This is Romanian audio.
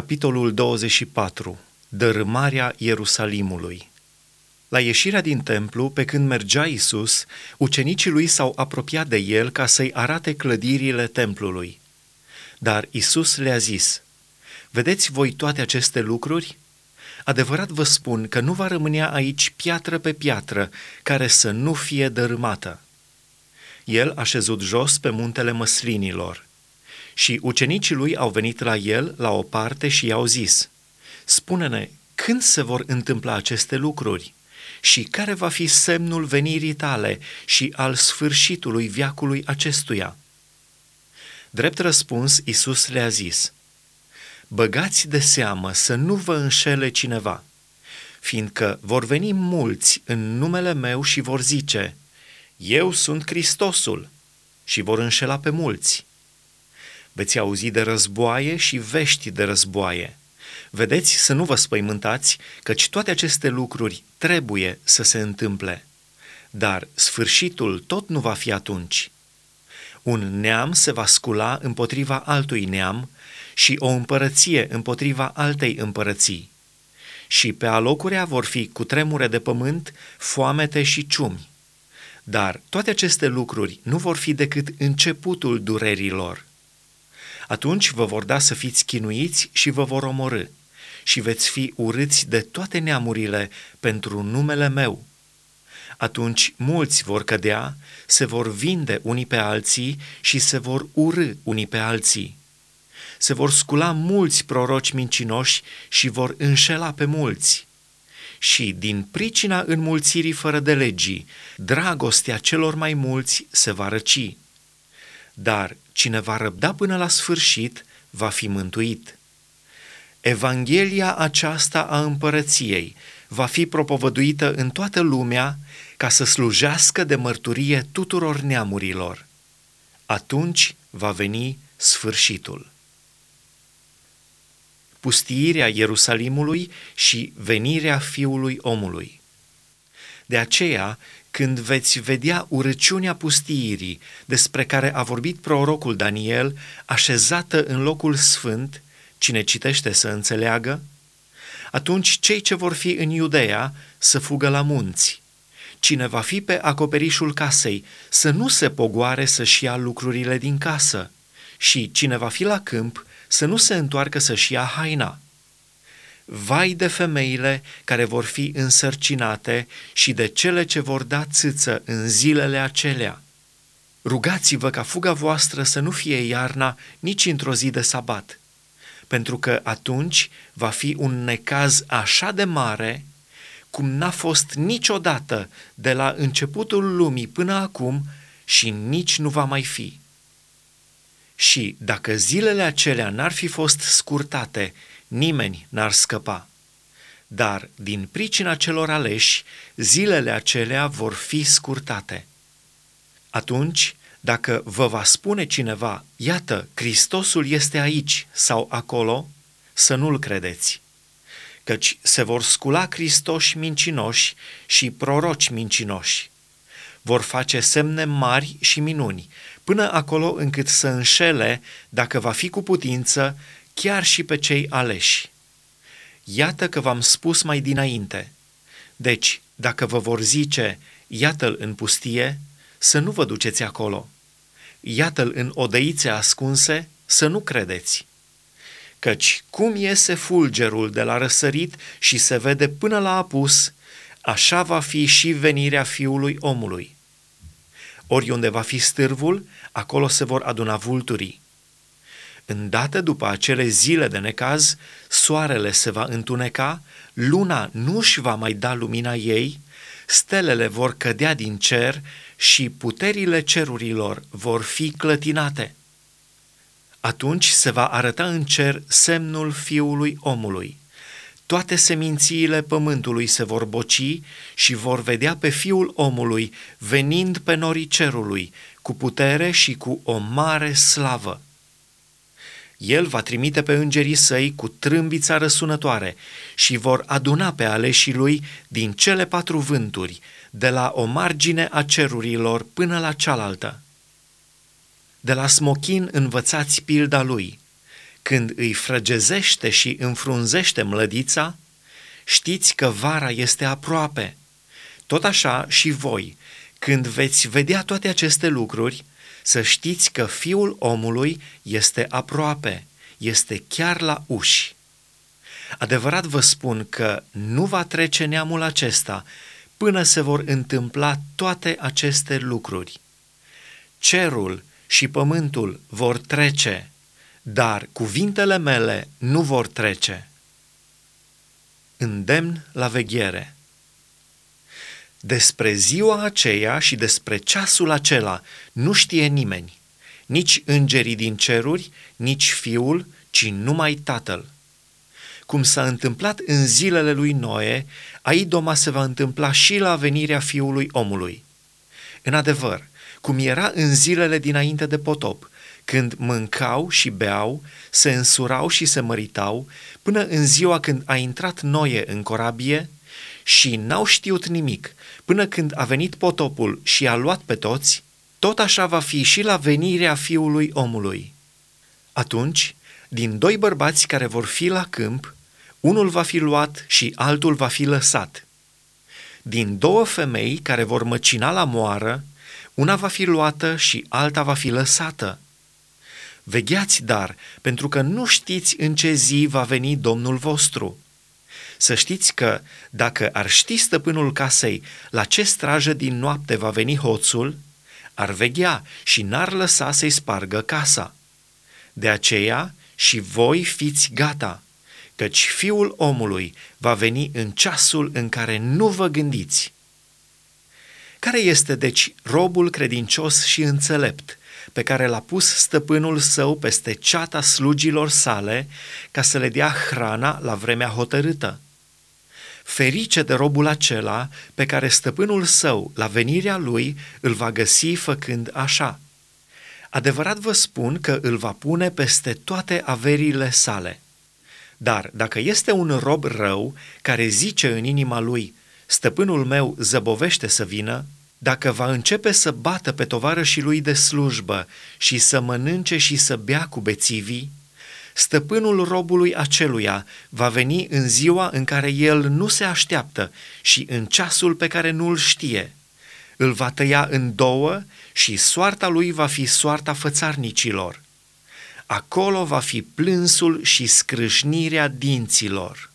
Capitolul 24. Dărâmarea Ierusalimului. La ieșirea din templu, pe când mergea Iisus, ucenicii lui s-au apropiat de el ca să-i arate clădirile templului. Dar Iisus le-a zis: „Vedeți voi toate aceste lucruri? Adevărat vă spun că nu va rămânea aici piatră pe piatră care să nu fie dărâmată.” El a șezut jos pe muntele măslinilor. Și ucenicii lui au venit la el la o parte și i-au zis: „Spune-ne, când se vor întâmpla aceste lucruri? Și care va fi semnul venirii tale și al sfârșitului veacului acestuia?” Drept răspuns, Iisus le-a zis: „Băgați de seamă să nu vă înșele cineva, fiindcă vor veni mulți în numele meu și vor zice: „Eu sunt Hristosul”, și vor înșela pe mulți. Veți auzi de războaie și vești de războaie. Vedeți să nu vă spăimântați, căci toate aceste lucruri trebuie să se întâmple, dar sfârșitul tot nu va fi atunci. Un neam se va scula împotriva altui neam și o împărăție împotriva altei împărății. Și pe alocurea vor fi cutremure de pământ, foamete și ciumi. Dar toate aceste lucruri nu vor fi decât începutul durerilor. Atunci vă vor da să fiți chinuiți și vă vor omorî, și veți fi urâți de toate neamurile pentru numele meu. Atunci mulți vor cădea, se vor vinde unii pe alții și se vor urî unii pe alții. Se vor scula mulți proroci mincinoși și vor înșela pe mulți. Și din pricina înmulțirii fără de legii, dragostea celor mai mulți se va răci. Dar cine va răbda până la sfârșit va fi mântuit. Evanghelia aceasta a împărăției va fi propovăduită în toată lumea ca să slujească de mărturie tuturor neamurilor. Atunci va veni sfârșitul. Pustiirea Ierusalimului și venirea Fiului Omului. De aceea, când veți vedea urăciunea pustiirii, despre care a vorbit prorocul Daniel, așezată în locul sfânt, cine citește să înțeleagă, atunci cei ce vor fi în Iudeea să fugă la munți. Cine va fi pe acoperișul casei să nu se pogoare să-și ia lucrurile din casă, și cine va fi la câmp să nu se întoarcă să-și ia haina. Vai de femeile care vor fi însărcinate și de cele ce vor da țâță în zilele acelea. Rugați-vă ca fuga voastră să nu fie iarna nici într-o zi de sabat, pentru că atunci va fi un necaz așa de mare cum n-a fost niciodată de la începutul lumii până acum și nici nu va mai fi. Și dacă zilele acelea n-ar fi fost scurtate, nimeni n-ar scăpa. Dar din pricina celor aleși, zilele acelea vor fi scurtate. Atunci, dacă vă va spune cineva: „Iată, Hristosul este aici” sau „acolo”, să nu-l credeți. Căci se vor scula Hristoși mincinoși și proroci mincinoși. Vor face semne mari și minuni, până acolo încât să înșele, dacă va fi cu putință, chiar și pe cei aleși. Iată că v-am spus mai dinainte. Deci, dacă vă vor zice: „Iată-l în pustie”, să nu vă duceți acolo. „Iată-l în odăițe ascunse”, să nu credeți. Căci cum iese fulgerul de la răsărit și se vede până la apus, așa va fi și venirea Fiului Omului. Oriunde va fi stârvul, acolo se vor aduna vulturii. Îndată după acele zile de necaz, soarele se va întuneca, luna nu își va mai da lumina ei, stelele vor cădea din cer și puterile cerurilor vor fi clătinate. Atunci se va arăta în cer semnul Fiului Omului. Toate semințiile pământului se vor boci și vor vedea pe Fiul Omului venind pe norii cerului, cu putere și cu o mare slavă. El va trimite pe îngerii săi cu trâmbița răsunătoare și vor aduna pe aleșii lui din cele patru vânturi, de la o margine a cerurilor până la cealaltă. De la smochin învățați pilda lui, Când îi frăgezește și înfrunzește mlădița, știți că vara este aproape. Tot așa și voi, când veți vedea toate aceste lucruri, să știți că Fiul omului este aproape, este chiar la uși. Adevărat vă spun că nu va trece neamul acesta până se vor întâmpla toate aceste lucruri. Cerul și pământul vor trece, dar cuvintele mele nu vor trece. Îndemn la veghere. Despre ziua aceea și despre ceasul acela nu știe nimeni, nici îngerii din ceruri, nici Fiul, ci numai Tatăl. Cum s-a întâmplat în zilele lui Noe, aidoma se va întâmpla și la venirea Fiului omului. În adevăr, cum era în zilele dinainte de potop, când mâncau și beau, se însurau și se măritau, până în ziua când a intrat Noe în corabie, și n-au știut nimic, până când a venit potopul și a luat pe toți, tot așa va fi și la venirea Fiului omului. Atunci, din doi bărbați care vor fi la câmp, unul va fi luat și altul va fi lăsat. Din două femei care vor măcina la moară, una va fi luată și alta va fi lăsată. Vegheați, dar, pentru că nu știți în ce zi va veni Domnul vostru. Să știți că, dacă ar ști stăpânul casei la ce strajă din noapte va veni hoțul, ar veghea și n-ar lăsa să-i spargă casa. De aceea și voi fiți gata, căci Fiul omului va veni în ceasul în care nu vă gândiți. Care este, deci, robul credincios și înțelept, pe care l-a pus stăpânul său peste ceata slugilor sale ca să le dea hrana la vremea hotărâtă? Ferice de robul acela pe care stăpânul său, la venirea lui, îl va găsi făcând așa. Adevărat vă spun că îl va pune peste toate averile sale. Dar dacă este un rob rău care zice în inima lui, stăpânul meu zăbovește să vină, dacă va începe să bată pe tovarășii lui de slujbă și să mănânce și să bea cu bețivii, stăpânul robului aceluia va veni în ziua în care el nu se așteaptă și în ceasul pe care nu-l știe. Îl va tăia în două și soarta lui va fi soarta fățarnicilor. Acolo va fi plânsul și scrâșnirea dinților.